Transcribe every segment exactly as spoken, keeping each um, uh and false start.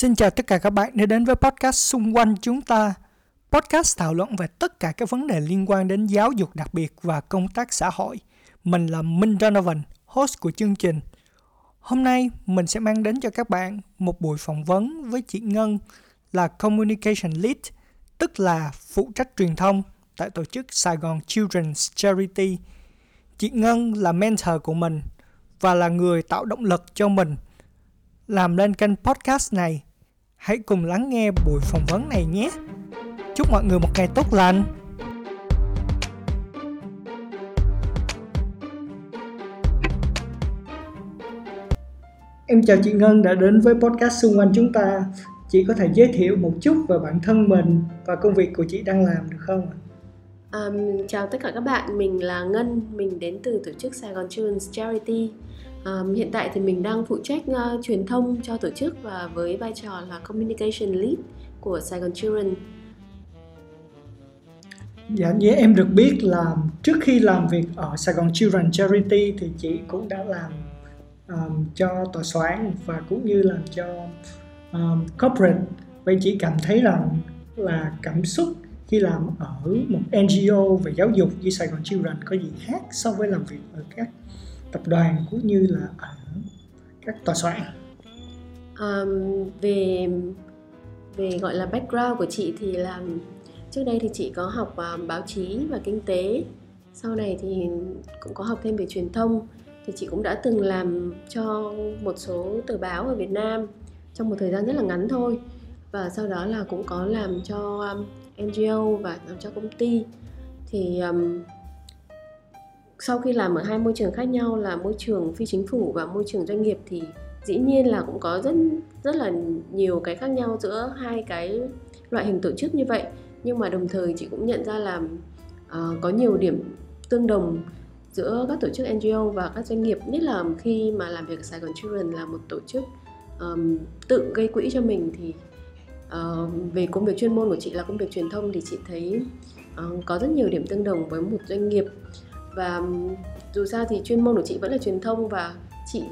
Xin chào tất cả các bạn đã đến với podcast Xung quanh chúng ta. Podcast thảo luận về tất cả các vấn đề liên quan đến giáo dục đặc biệt và công tác xã hội. Mình là Minh Donovan, host của chương trình. Hôm nay mình sẽ mang đến cho các bạn một buổi phỏng vấn với chị Ngân là Communication Lead, tức là phụ trách truyền thông tại tổ chức Saigon Children's Charity. Chị Ngân là mentor của mình và là người tạo động lực cho mình làm lên kênh podcast này. Hãy cùng lắng nghe buổi phỏng vấn này nhé. Chúc mọi người một ngày tốt lành. Em chào chị Ngân đã đến với podcast Xung quanh chúng ta. Chị có thể giới thiệu một chút về bản thân mình và công việc của chị đang làm được không ạ? Um, chào tất cả các bạn, mình là Ngân, mình đến từ tổ chức Saigon Children's Charity. Um, hiện tại thì mình đang phụ trách uh, truyền thông cho tổ chức và với vai trò là Communication Lead của Saigon Children. Dạ, như em được biết là trước khi làm việc ở Saigon Children's Charity thì chị cũng đã làm um, cho tòa soạn và cũng như làm cho um, corporate. Vậy chị cảm thấy rằng là cảm xúc khi làm ở một en giê ô về giáo dục như Saigon Children có gì khác so với làm việc ở các tập đoàn cũng như là ở các tòa soạn? Um, về về gọi là background của chị thì là trước đây thì chị có học um, báo chí và kinh tế, sau này thì cũng có học thêm về truyền thông, thì chị cũng đã từng làm cho một số tờ báo ở Việt Nam trong một thời gian rất là ngắn thôi, và sau đó là cũng có làm cho um, en giê ô và làm cho công ty. Thì um, sau khi làm ở hai môi trường khác nhau là môi trường phi chính phủ và môi trường doanh nghiệp thì dĩ nhiên là cũng có rất rất là nhiều cái khác nhau giữa hai cái loại hình tổ chức như vậy. Nhưng mà đồng thời chị cũng nhận ra là uh, có nhiều điểm tương đồng giữa các tổ chức en giê ô và các doanh nghiệp, nhất là khi mà làm việc ở Saigon Children là một tổ chức um, tự gây quỹ cho mình. Thì Uh, về công việc chuyên môn của chị là công việc truyền thông thì chị thấy uh, có rất nhiều điểm tương đồng với một doanh nghiệp, và um, dù sao thì chuyên môn của chị vẫn là truyền thông, và chị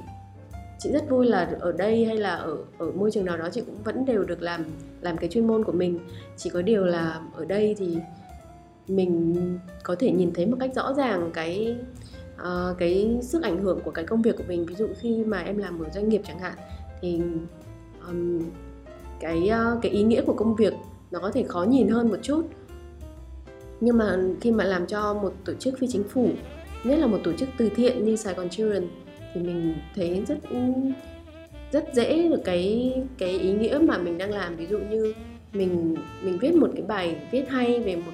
chị rất vui là ở đây hay là ở ở môi trường nào đó chị cũng vẫn đều được làm làm cái chuyên môn của mình. Chỉ có điều là ở đây thì mình có thể nhìn thấy một cách rõ ràng cái uh, cái sức ảnh hưởng của cái công việc của mình. Ví dụ khi mà em làm ở doanh nghiệp chẳng hạn thì um, Cái, cái ý nghĩa của công việc nó có thể khó nhìn hơn một chút. Nhưng mà khi mà làm cho một tổ chức phi chính phủ, nhất là một tổ chức từ thiện như Saigon Children, thì mình thấy rất rất dễ được cái, cái ý nghĩa mà mình đang làm. Ví dụ như mình, mình viết một cái bài viết hay về một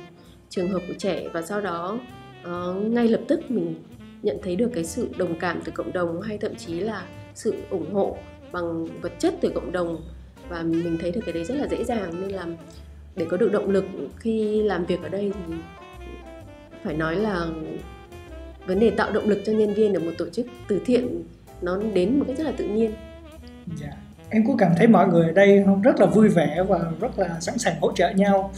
trường hợp của trẻ, và sau đó uh, ngay lập tức mình nhận thấy được cái sự đồng cảm từ cộng đồng, hay thậm chí là sự ủng hộ bằng vật chất từ cộng đồng. Và mình thấy được cái đấy rất là dễ dàng, nên là để có được động lực khi làm việc ở đây thì phải nói là vấn đề tạo động lực cho nhân viên ở một tổ chức từ thiện nó đến một cách rất là tự nhiên. Yeah. Em cũng cảm thấy mọi người ở đây rất là vui vẻ và rất là sẵn sàng hỗ trợ nhau,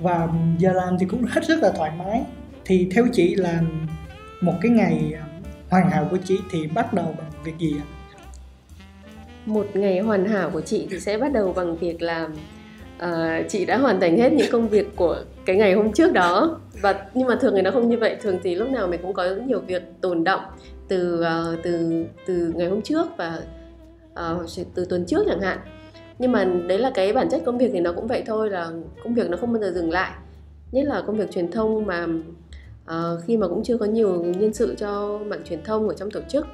và giờ làm thì cũng hết rất là thoải mái. Thì theo chị là một cái ngày hoàn hảo của chị thì bắt đầu bằng việc gì ạ? Một ngày hoàn hảo của chị thì sẽ bắt đầu bằng việc là uh, chị đã hoàn thành hết những công việc của cái ngày hôm trước đó. Và nhưng mà thường thì nó không như vậy, thường thì lúc nào mình cũng có nhiều việc tồn đọng từ uh, từ từ ngày hôm trước và uh, từ tuần trước chẳng hạn. Nhưng mà đấy là cái bản chất công việc, thì nó cũng vậy thôi, là công việc nó không bao giờ dừng lại. Nhất là công việc truyền thông mà uh, khi mà cũng chưa có nhiều nhân sự cho mảng truyền thông ở trong tổ chức.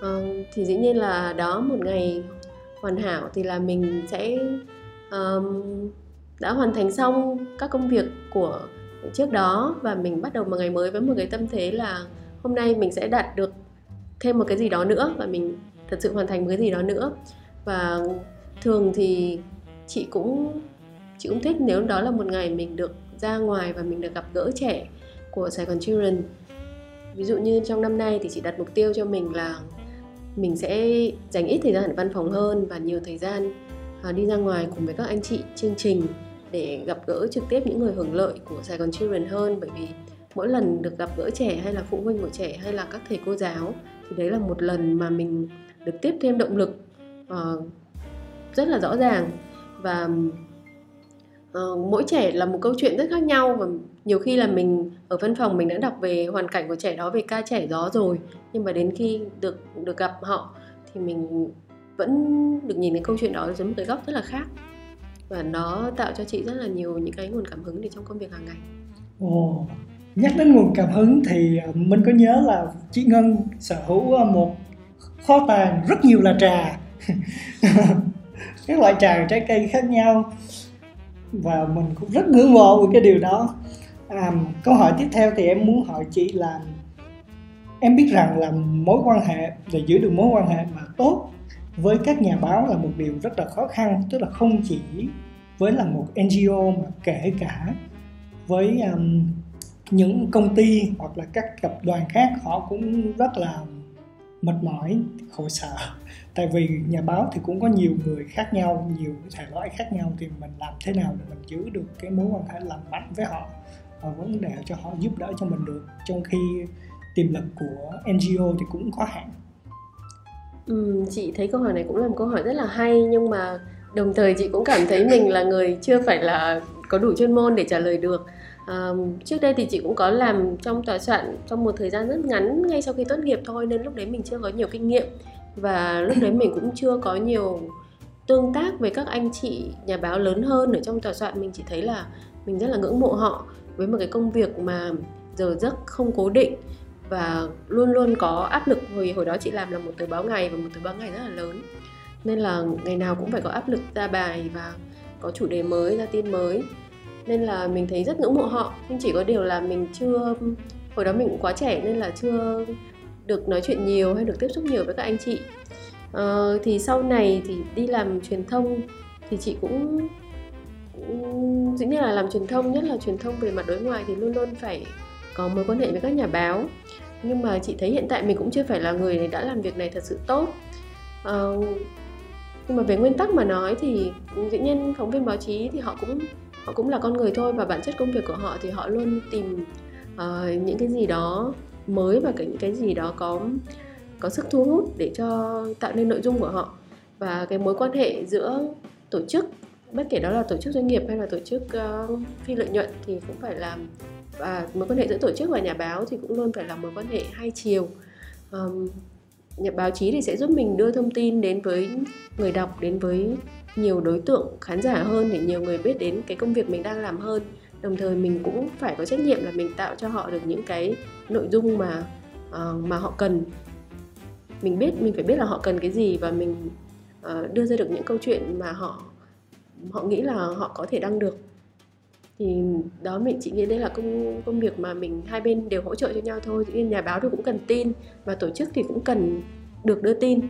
Uh, thì dĩ nhiên là đó, một ngày hoàn hảo thì là mình sẽ um, đã hoàn thành xong các công việc của trước đó, và mình bắt đầu một ngày mới với một cái tâm thế là hôm nay mình sẽ đạt được thêm một cái gì đó nữa, và mình thật sự hoàn thành một cái gì đó nữa. Và thường thì chị cũng chị cũng thích nếu đó là một ngày mình được ra ngoài và mình được gặp gỡ trẻ của Saigon Children. Ví dụ như trong năm nay thì chị đặt mục tiêu cho mình là mình sẽ dành ít thời gian ở văn phòng hơn và nhiều thời gian đi ra ngoài cùng với các anh chị chương trình để gặp gỡ trực tiếp những người hưởng lợi của Saigon Children hơn. Bởi vì mỗi lần được gặp gỡ trẻ hay là phụ huynh của trẻ hay là các thầy cô giáo thì đấy là một lần mà mình được tiếp thêm động lực uh, rất là rõ ràng. Và uh, mỗi trẻ là một câu chuyện rất khác nhau, và nhiều khi là mình ở văn phòng mình đã đọc về hoàn cảnh của trẻ đó, về ca trẻ đó rồi, nhưng mà đến khi được được gặp họ thì mình vẫn được nhìn thấy câu chuyện đó dưới một cái góc rất là khác, và nó tạo cho chị rất là nhiều những cái nguồn cảm hứng để trong công việc hàng ngày. Ồ, nhắc đến nguồn cảm hứng thì mình có nhớ là chị Ngân sở hữu một kho tàng rất nhiều là trà, các loại trà trái cây khác nhau, và mình cũng rất ngưỡng mộ về cái điều đó. À, câu hỏi tiếp theo thì em muốn hỏi chị là em biết rằng là mối quan hệ, để giữ được mối quan hệ mà tốt với các nhà báo là một điều rất là khó khăn, tức là không chỉ với là một en giê ô mà kể cả với um, những công ty hoặc là các tập đoàn khác, họ cũng rất là mệt mỏi, khổ sở. Tại vì nhà báo thì cũng có nhiều người khác nhau, nhiều thể loại khác nhau, thì mình làm thế nào để mình giữ được cái mối quan hệ lành mạnh với họ và vấn đề cho họ giúp đỡ cho mình được, trong khi tiềm lực của en giê ô thì cũng có hạn. Ừ, chị thấy câu hỏi này cũng là một câu hỏi rất là hay, nhưng mà đồng thời chị cũng cảm thấy mình là người chưa phải là có đủ chuyên môn để trả lời được. À, trước đây thì chị cũng có làm trong tòa soạn trong một thời gian rất ngắn ngay sau khi tốt nghiệp thôi, nên lúc đấy mình chưa có nhiều kinh nghiệm, và lúc đấy mình cũng chưa có nhiều tương tác với các anh chị nhà báo lớn hơn ở trong tòa soạn. Mình chỉ thấy là mình rất là ngưỡng mộ họ với một cái công việc mà giờ giấc không cố định và luôn luôn có áp lực. Hồi, hồi đó chị làm là một tờ báo ngày, và một tờ báo ngày rất là lớn, nên là ngày nào cũng phải có áp lực ra bài và có chủ đề mới, ra tin mới, nên là mình thấy rất ngưỡng mộ họ. Nhưng chỉ có điều là mình chưa, hồi đó mình cũng quá trẻ nên là chưa được nói chuyện nhiều hay được tiếp xúc nhiều với các anh chị. Ờ, thì sau này thì đi làm truyền thông thì chị cũng, cũng dĩ nhiên là làm truyền thông, nhất là truyền thông về mặt đối ngoại thì luôn luôn phải có mối quan hệ với các nhà báo. Nhưng mà chị thấy hiện tại mình cũng chưa phải là người đã làm việc này thật sự tốt. Ờ, nhưng mà về nguyên tắc mà nói thì dĩ nhiên phóng viên báo chí thì họ cũng họ cũng là con người thôi, và bản chất công việc của họ thì họ luôn tìm uh, những cái gì đó mới và những cái gì đó có có sức thu hút để cho tạo nên nội dung của họ. Và cái mối quan hệ giữa tổ chức, bất kể đó là tổ chức doanh nghiệp hay là tổ chức uh, phi lợi nhuận, thì cũng phải là và mối quan hệ giữa tổ chức và nhà báo thì cũng luôn phải là mối quan hệ hai chiều. Um, nhà báo chí thì sẽ giúp mình đưa thông tin đến với người đọc, đến với nhiều đối tượng khán giả hơn, để nhiều người biết đến cái công việc mình đang làm hơn. Đồng thời mình cũng phải có trách nhiệm là mình tạo cho họ được những cái nội dung mà uh, mà họ cần. Mình biết mình phải biết là họ cần cái gì, và mình uh, đưa ra được những câu chuyện mà họ họ nghĩ là họ có thể đăng được. Thì đó, mình chị nghĩ đây là công công việc mà mình hai bên đều hỗ trợ cho nhau thôi. Nên nhà báo thì cũng cần tin, và tổ chức thì cũng cần được đưa tin,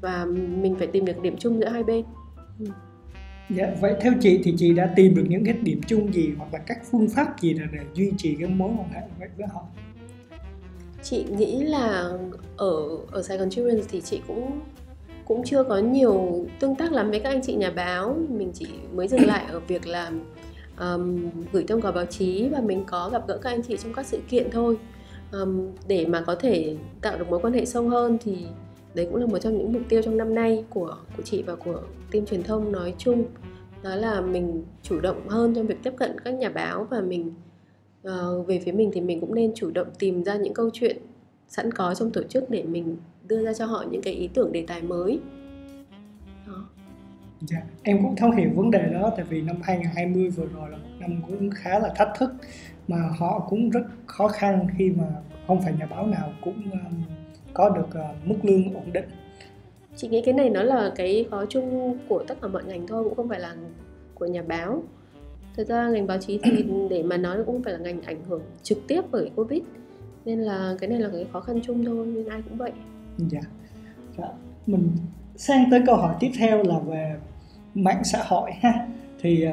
và mình phải tìm được điểm chung giữa hai bên. Dạ, vậy theo chị thì chị đã tìm được những cái điểm chung gì, hoặc là các phương pháp gì để duy trì cái mối quan hệ với họ? Chị nghĩ là ở ở Saigon Children's thì chị cũng cũng chưa có nhiều tương tác lắm với các anh chị nhà báo. Mình chỉ mới dừng lại ở việc làm Um, gửi thông cáo báo chí, và mình có gặp gỡ các anh chị trong các sự kiện thôi. Um, để mà có thể tạo được mối quan hệ sâu hơn thì đấy cũng là một trong những mục tiêu trong năm nay của, của chị và của team truyền thông nói chung. Đó là mình chủ động hơn trong việc tiếp cận các nhà báo, và mình uh, về phía mình thì mình cũng nên chủ động tìm ra những câu chuyện sẵn có trong tổ chức để mình đưa ra cho họ những cái ý tưởng đề tài mới. Yeah. Em cũng thấu hiểu vấn đề đó, tại vì năm hai không hai không vừa rồi là một năm cũng khá là thách thức, mà họ cũng rất khó khăn khi mà không phải nhà báo nào cũng um, có được uh, mức lương ổn định. Chị nghĩ cái này nó là cái khó chung của tất cả mọi ngành thôi, cũng không phải là của nhà báo. Thật ra ngành báo chí thì để mà nói cũng phải là ngành ảnh hưởng trực tiếp bởi Covid, nên là cái này là cái khó khăn chung thôi, nên ai cũng vậy. Dạ, yeah. yeah. Mình sang tới câu hỏi tiếp theo là về mạng xã hội ha. Thì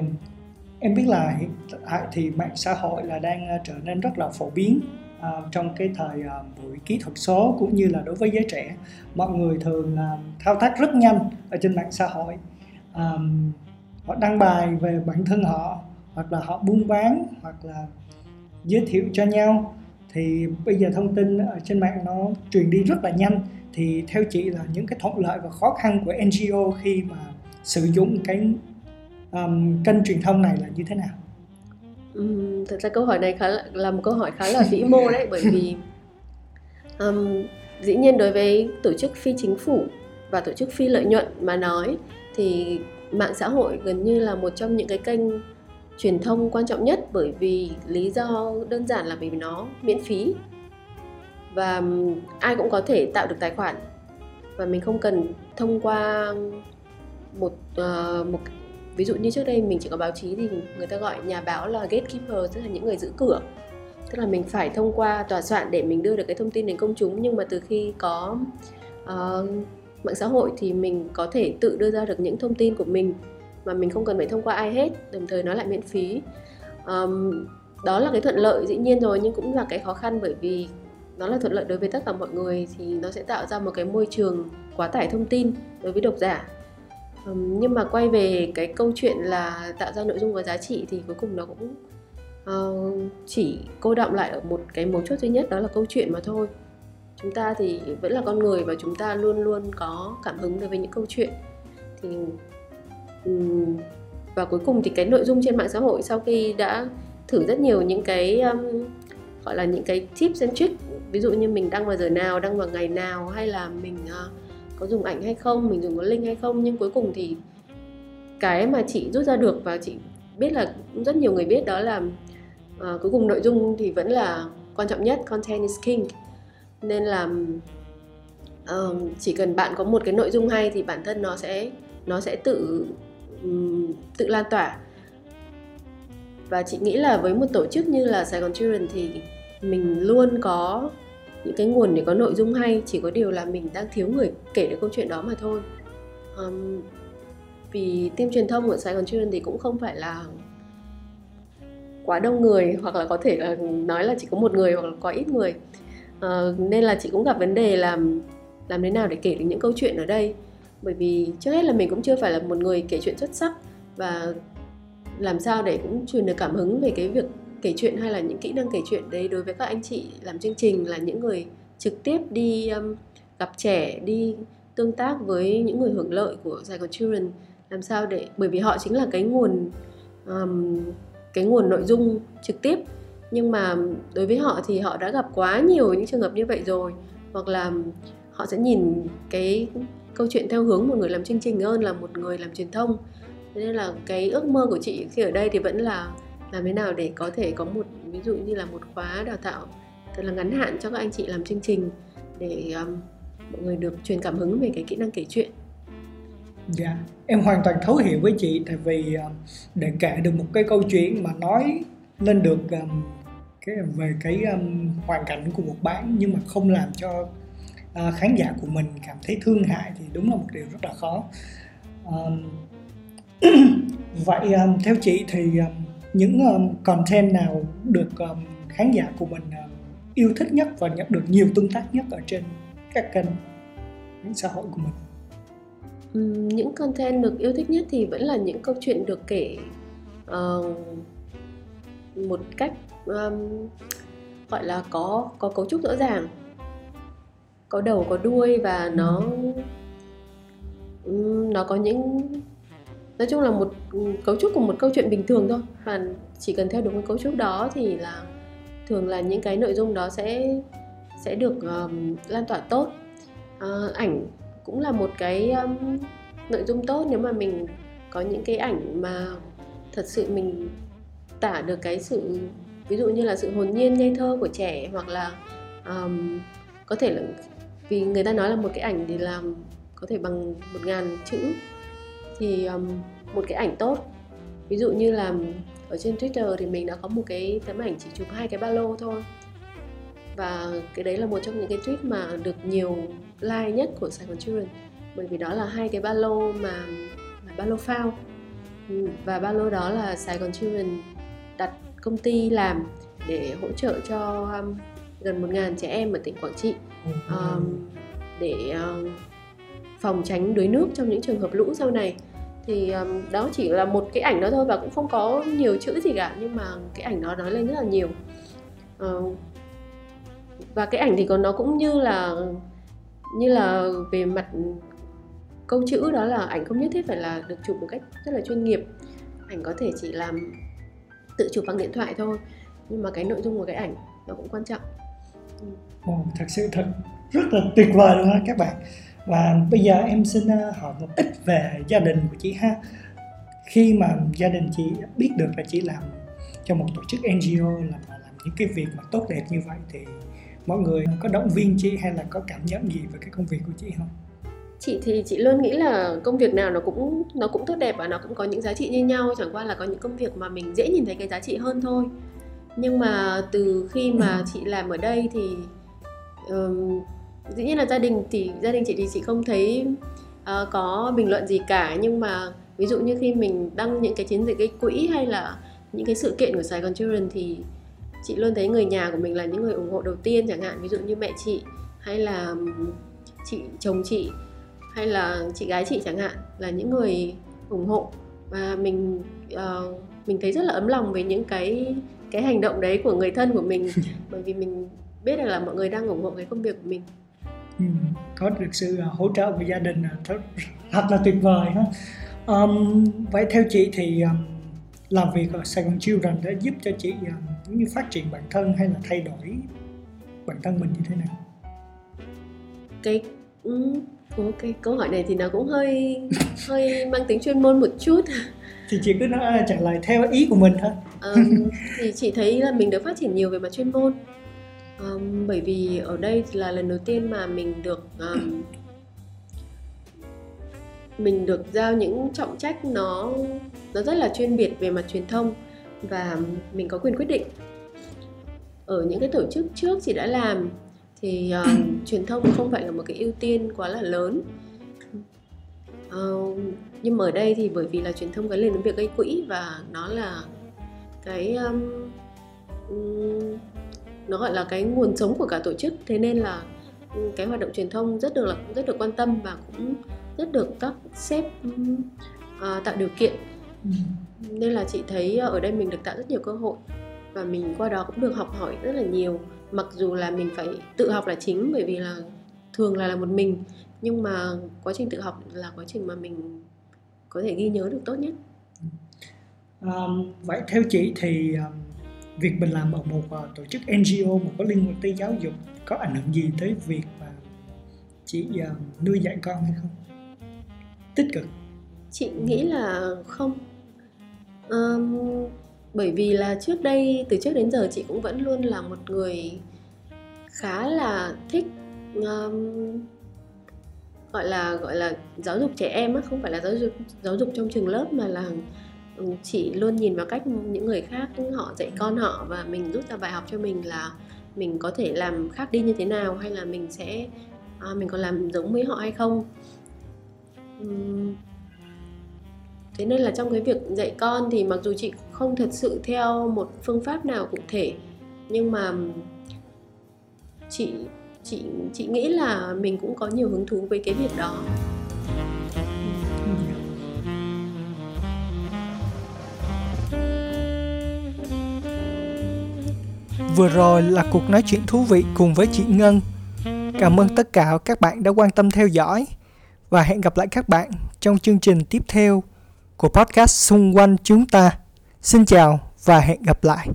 em biết là hiện tại thì mạng xã hội là đang trở nên rất là phổ biến uh, trong cái thời uh, buổi kỹ thuật số, cũng như là đối với giới trẻ, mọi người thường uh, thao tác rất nhanh ở trên mạng xã hội. Uh, họ đăng bài về bản thân họ, hoặc là họ buôn bán, hoặc là giới thiệu cho nhau. Thì bây giờ thông tin ở trên mạng nó truyền đi rất là nhanh, thì theo chị là những cái thuận lợi và khó khăn của en giê ô khi mà sử dụng cái um, kênh truyền thông này là như thế nào? Um, thực ra câu hỏi này khá là, là một câu hỏi khá là vĩ mô đấy, bởi vì um, dĩ nhiên đối với tổ chức phi chính phủ và tổ chức phi lợi nhuận mà nói thì mạng xã hội gần như là một trong những cái kênh truyền thông quan trọng nhất, bởi vì lý do đơn giản là vì nó miễn phí và ai cũng có thể tạo được tài khoản và mình không cần thông qua một uh, một ví dụ như trước đây mình chỉ có báo chí thì người ta gọi nhà báo là gatekeeper, tức là những người giữ cửa, tức là mình phải thông qua tòa soạn để mình đưa được cái thông tin đến công chúng. Nhưng mà từ khi có uh, mạng xã hội thì mình có thể tự đưa ra được những thông tin của mình mà mình không cần phải thông qua ai hết, đồng thời nó lại miễn phí. Um, đó là cái thuận lợi dĩ nhiên rồi, nhưng cũng là cái khó khăn, bởi vì nó là thuận lợi đối với tất cả mọi người thì nó sẽ tạo ra một cái môi trường quá tải thông tin đối với độc giả. Um, nhưng mà quay về cái câu chuyện là tạo ra nội dung có giá trị thì cuối cùng nó cũng uh, chỉ cô đọng lại ở một cái mấu chốt duy nhất, đó là câu chuyện mà thôi. Chúng ta thì vẫn là con người và chúng ta luôn luôn có cảm hứng đối với những câu chuyện. Thì và cuối cùng thì cái nội dung trên mạng xã hội, sau khi đã thử rất nhiều những cái um, gọi là những cái tips and tricks, ví dụ như mình đăng vào giờ nào, đăng vào ngày nào, hay là mình uh, có dùng ảnh hay không, mình dùng có link hay không, nhưng cuối cùng thì cái mà chị rút ra được và chị biết là rất nhiều người biết, đó là uh, cuối cùng nội dung thì vẫn là quan trọng nhất, content is king. Nên là um, chỉ cần bạn có một cái nội dung hay thì bản thân nó sẽ nó sẽ tự tự lan tỏa. Và chị nghĩ là với một tổ chức như là Saigon Children thì mình luôn có những cái nguồn để có nội dung hay, chỉ có điều là mình đang thiếu người kể được câu chuyện đó mà thôi. Um, vì team truyền thông của Saigon Children thì cũng không phải là quá đông người, hoặc là có thể là nói là chỉ có một người hoặc là có ít người. Uh, nên là chị cũng gặp vấn đề làm làm thế nào để kể được những câu chuyện ở đây. Bởi vì trước hết là mình cũng chưa phải là một người kể chuyện xuất sắc, và làm sao để cũng truyền được cảm hứng về cái việc kể chuyện hay là những kỹ năng kể chuyện đấy đối với các anh chị làm chương trình, là những người trực tiếp đi um, gặp trẻ, đi tương tác với những người hưởng lợi của Saigon Children. Làm sao để, bởi vì họ chính là cái nguồn um, cái nguồn nội dung trực tiếp, nhưng mà đối với họ thì họ đã gặp quá nhiều những trường hợp như vậy rồi, hoặc là họ sẽ nhìn cái câu chuyện theo hướng một người làm chương trình hơn là một người làm truyền thông. Nên là cái ước mơ của chị khi ở đây thì vẫn là làm thế nào để có thể có một, ví dụ như là một khóa đào tạo thật là ngắn hạn cho các anh chị làm chương trình, để um, mọi người được truyền cảm hứng về cái kỹ năng kể chuyện. Dạ, yeah, em hoàn toàn thấu hiểu với chị. Tại vì um, để kể được một cái câu chuyện mà nói lên được um, cái, về cái um, hoàn cảnh của một bạn, nhưng mà không làm cho À, khán giả của mình cảm thấy thương hại thì đúng là một điều rất là khó. Um, vậy um, theo chị thì um, những um, content nào được um, khán giả của mình um, yêu thích nhất và nhận được nhiều tương tác nhất ở trên các kênh xã hội của mình? Ừ, những content được yêu thích nhất thì vẫn là những câu chuyện được kể uh, một cách um, gọi là có có cấu trúc rõ ràng, có đầu có đuôi, và nó nó có những, nói chung là một cấu trúc của một câu chuyện bình thường thôi, và chỉ cần theo đúng cái cấu trúc đó thì là thường là những cái nội dung đó sẽ sẽ được um, lan tỏa tốt. Uh, ảnh cũng là một cái um, nội dung tốt, nếu mà mình có những cái ảnh mà thật sự mình tả được cái sự, ví dụ như là sự hồn nhiên ngây thơ của trẻ, hoặc là um, có thể là, vì người ta nói là một cái ảnh thì làm có thể bằng một ngàn chữ, thì um, một cái ảnh tốt, ví dụ như là ở trên Twitter thì mình đã có một cái tấm ảnh chỉ chụp hai cái ba lô thôi, và cái đấy là một trong những cái tweet mà được nhiều like nhất của Saigon Children, bởi vì đó là hai cái ba lô mà, mà ba lô phao, và ba lô đó là Saigon Children đặt công ty làm để hỗ trợ cho um, gần một ngàn trẻ em ở tỉnh Quảng Trị um, để um, phòng tránh đuối nước trong những trường hợp lũ sau này. Thì um, đó chỉ là một cái ảnh đó thôi, và cũng không có nhiều chữ gì cả, nhưng mà cái ảnh đó nói lên rất là nhiều. Uh, và cái ảnh thì còn nó cũng như là như là về mặt câu chữ, đó là ảnh không nhất thiết phải là được chụp một cách rất là chuyên nghiệp, ảnh có thể chỉ làm tự chụp bằng điện thoại thôi, nhưng mà cái nội dung của cái ảnh nó cũng quan trọng. Ừ. Oh, thật sự thật rất là tuyệt vời luôn ha các bạn. Và bây giờ em xin hỏi một ít về gia đình của chị ha. Khi mà gia đình chị biết được là chị làm cho một tổ chức en giê ô, làm, làm những cái việc mà tốt đẹp như vậy, thì mọi người có động viên chị hay là có cảm nhận gì về cái công việc của chị không? Chị thì chị luôn nghĩ là công việc nào nó cũng nó cũng tốt đẹp và nó cũng có những giá trị như nhau, chẳng qua là có những công việc mà mình dễ nhìn thấy cái giá trị hơn thôi. Nhưng mà từ khi mà chị làm ở đây thì um, dĩ nhiên là gia đình thì gia đình chị thì chị không thấy uh, có bình luận gì cả, nhưng mà ví dụ như khi mình đăng những cái chiến dịch gây quỹ hay là những cái sự kiện của Saigon Children thì chị luôn thấy người nhà của mình là những người ủng hộ đầu tiên, chẳng hạn ví dụ như mẹ chị hay là chị chồng chị hay là chị gái chị chẳng hạn, là những người ủng hộ, và mình uh, mình thấy rất là ấm lòng với những cái cái hành động đấy của người thân của mình, bởi vì mình biết là mọi người đang ủng hộ cái công việc của mình. Ừ, có được sự hỗ trợ của gia đình thật là tuyệt vời ha. Um, vậy theo chị thì um, làm việc ở Saigon Children đã giúp cho chị um, như phát triển bản thân hay là thay đổi bản thân mình như thế nào? Cái um, okay, câu hỏi này thì nó cũng hơi hơi mang tính chuyên môn một chút. Thì chị cứ nói trả lời theo ý của mình thôi. Um, thì chị thấy là mình được phát triển nhiều về mặt chuyên môn. Um, bởi vì ở đây là lần đầu tiên mà mình được um, mình được giao những trọng trách nó nó rất là chuyên biệt về mặt truyền thông, và mình có quyền quyết định. Ở những cái tổ chức trước chị đã làm thì um, truyền thông không phải là một cái ưu tiên quá là lớn, uh, nhưng mà ở đây thì bởi vì là truyền thông gắn liền với việc gây quỹ, và nó là cái um, um, nó gọi là cái nguồn sống của cả tổ chức, thế nên là cái hoạt động truyền thông rất được là rất được quan tâm và cũng rất được các sếp uh, tạo điều kiện. Ừ. Nên là chị thấy ở đây mình được tạo rất nhiều cơ hội, và mình qua đó cũng được học hỏi rất là nhiều, mặc dù là mình phải tự học là chính, bởi vì là thường là là một mình, nhưng mà quá trình tự học là quá trình mà mình có thể ghi nhớ được tốt nhất. À, vậy theo chị thì việc mình làm ở một tổ chức en giê ô mà có liên quan tới giáo dục có ảnh hưởng gì tới việc mà chị uh, nuôi dạy con hay không? Tích cực. Chị nghĩ là không. Um, bởi vì là trước đây, từ trước đến giờ chị cũng vẫn luôn là một người khá là thích um, gọi là gọi là giáo dục trẻ em á, không phải là giáo dục giáo dục trong trường lớp, mà là chị luôn nhìn vào cách những người khác họ dạy con họ, và mình rút ra bài học cho mình là mình có thể làm khác đi như thế nào, hay là mình sẽ à, mình có làm giống với họ hay không. Uhm. Thế nên là trong cái việc dạy con thì mặc dù chị không thật sự theo một phương pháp nào cụ thể, nhưng mà chị chị chị nghĩ là mình cũng có nhiều hứng thú với cái việc đó. Vừa rồi là cuộc nói chuyện thú vị cùng với chị Ngân. Cảm ơn tất cả các bạn đã quan tâm theo dõi, và hẹn gặp lại các bạn trong chương trình tiếp theo của podcast Xung Quanh Chúng Ta. Xin chào và hẹn gặp lại.